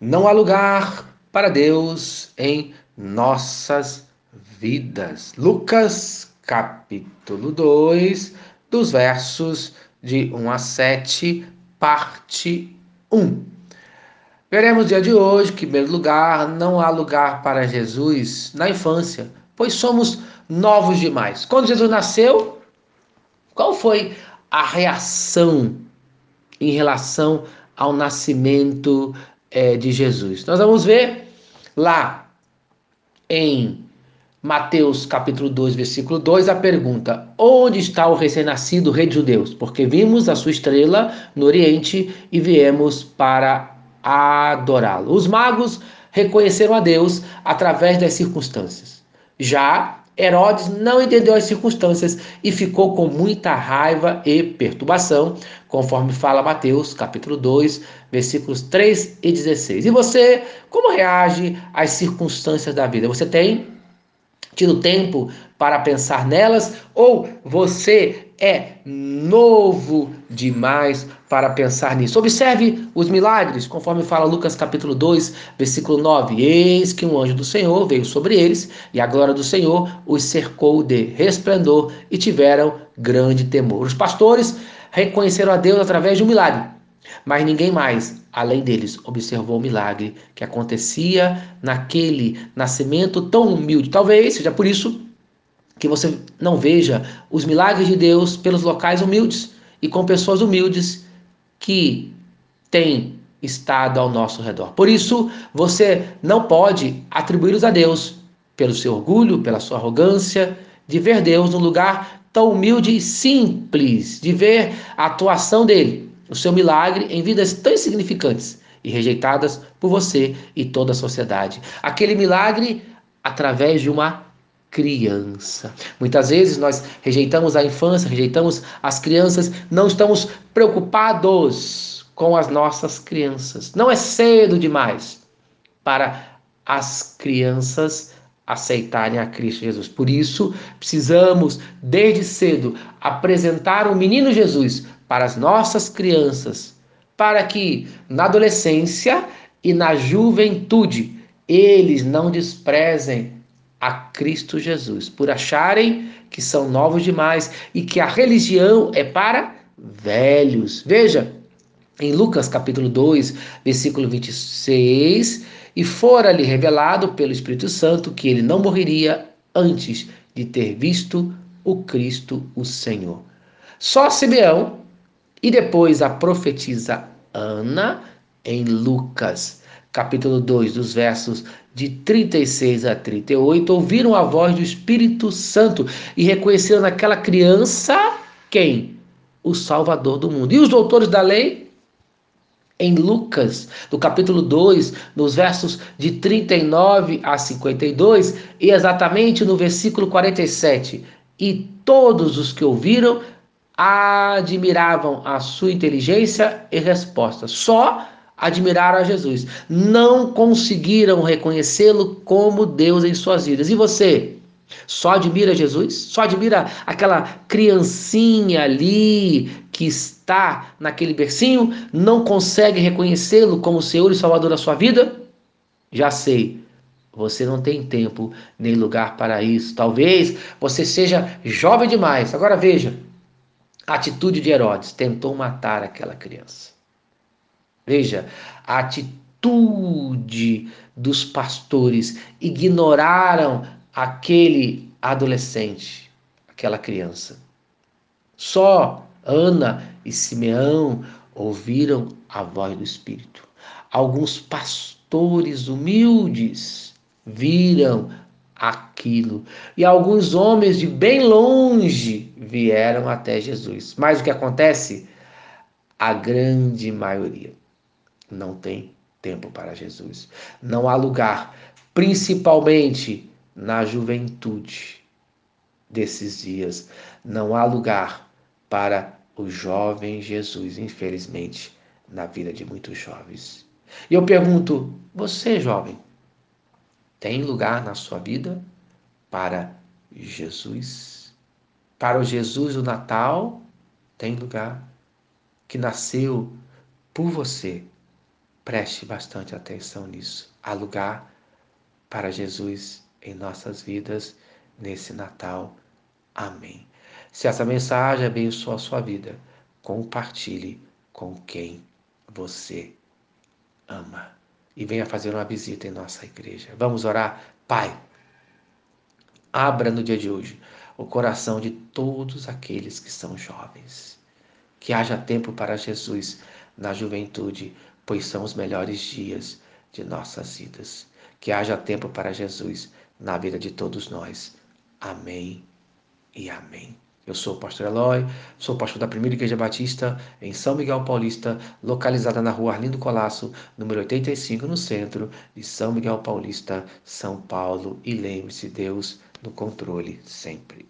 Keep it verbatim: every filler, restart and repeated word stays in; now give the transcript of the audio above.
Não há lugar para Deus em nossas vidas. Lucas, capítulo dois, dos versos de um a sete, parte um. Veremos no dia de hoje que, em primeiro lugar, não há lugar para Jesus na infância, pois somos novos demais. Quando Jesus nasceu, qual foi a reação em relação ao nascimento é, de Jesus? Nós vamos ver lá em Mateus capítulo dois, versículo dois, a pergunta: onde está o recém-nascido rei dos judeus? Porque vimos a sua estrela no oriente e viemos para adorá-lo. Os magos reconheceram a Deus através das circunstâncias. Já Herodes não entendeu as circunstâncias e ficou com muita raiva e perturbação, conforme fala Mateus, capítulo dois, versículos três e dezesseis. E você, como reage às circunstâncias da vida? Você tem tido tempo para pensar nelas, ou você é novo demais para pensar nisso? Observe os milagres, conforme fala Lucas capítulo dois, versículo nove. Eis que um anjo do Senhor veio sobre eles, e a glória do Senhor os cercou de resplendor, e tiveram grande temor. Os pastores reconheceram a Deus através de um milagre, mas ninguém mais, além deles, observou o milagre que acontecia naquele nascimento tão humilde. Talvez seja por isso que você não veja os milagres de Deus pelos locais humildes e com pessoas humildes que têm estado ao nosso redor. Por isso, você não pode atribuí-los a Deus pelo seu orgulho, pela sua arrogância, de ver Deus num lugar tão humilde e simples, de ver a atuação dele, o seu milagre em vidas tão insignificantes e rejeitadas por você e toda a sociedade. Aquele milagre através de uma criança. Muitas vezes nós rejeitamos a infância, rejeitamos as crianças, não estamos preocupados com as nossas crianças. Não é cedo demais para as crianças aceitarem a Cristo Jesus. Por isso, precisamos, desde cedo, apresentar o menino Jesus para as nossas crianças, para que na adolescência e na juventude eles não desprezem a Cristo Jesus por acharem que são novos demais e que a religião é para velhos. Veja, em Lucas capítulo dois, versículo vinte e seis, e fora-lhe revelado pelo Espírito Santo que ele não morreria antes de ter visto o Cristo, o Senhor. Só Simeão e depois a profetisa Ana, em Lucas, capítulo dois, dos versos de trinta e seis a trinta e oito, ouviram a voz do Espírito Santo e reconheceram naquela criança quem? O Salvador do mundo. E os doutores da lei? Em Lucas, do capítulo dois, nos versos de trinta e nove a cinquenta e dois, e exatamente no versículo quarenta e sete, e todos os que ouviram admiravam a sua inteligência e resposta. Só admiraram a Jesus. Não conseguiram reconhecê-lo como Deus em suas vidas. E você? Só admira Jesus? Só admira aquela criancinha ali que está naquele bercinho? Não consegue reconhecê-lo como Senhor e Salvador da sua vida? Já sei. Você não tem tempo nem lugar para isso. Talvez você seja jovem demais. Agora veja. A atitude de Herodes: tentou matar aquela criança. Veja, a atitude dos pastores: ignoraram aquele adolescente, aquela criança. Só Ana e Simeão ouviram a voz do Espírito. Alguns pastores humildes viram aquilo, e alguns homens de bem longe vieram até Jesus. Mas o que acontece? A grande maioria não tem tempo para Jesus. Não há lugar, principalmente na juventude desses dias, não há lugar para o jovem Jesus, infelizmente, na vida de muitos jovens. E eu pergunto, você, jovem, tem lugar na sua vida para Jesus? Para o Jesus do Natal, tem lugar, que nasceu por você, Preste bastante atenção nisso. Há lugar para Jesus em nossas vidas nesse Natal. Amém. Se essa mensagem abençoou a sua vida, compartilhe com quem você ama. E venha fazer uma visita em nossa igreja. Vamos orar. Pai, abra no dia de hoje o coração de todos aqueles que são jovens. Que haja tempo para Jesus na juventude, pois são os melhores dias de nossas vidas. Que haja tempo para Jesus na vida de todos nós. Amém e amém. Eu sou o pastor Eloy, sou pastor da Primeira Igreja Batista, em São Miguel Paulista, localizada na rua Arlindo Colasso, número oitenta e cinco, no centro de São Miguel Paulista, São Paulo. E lembre-se, Deus no controle sempre.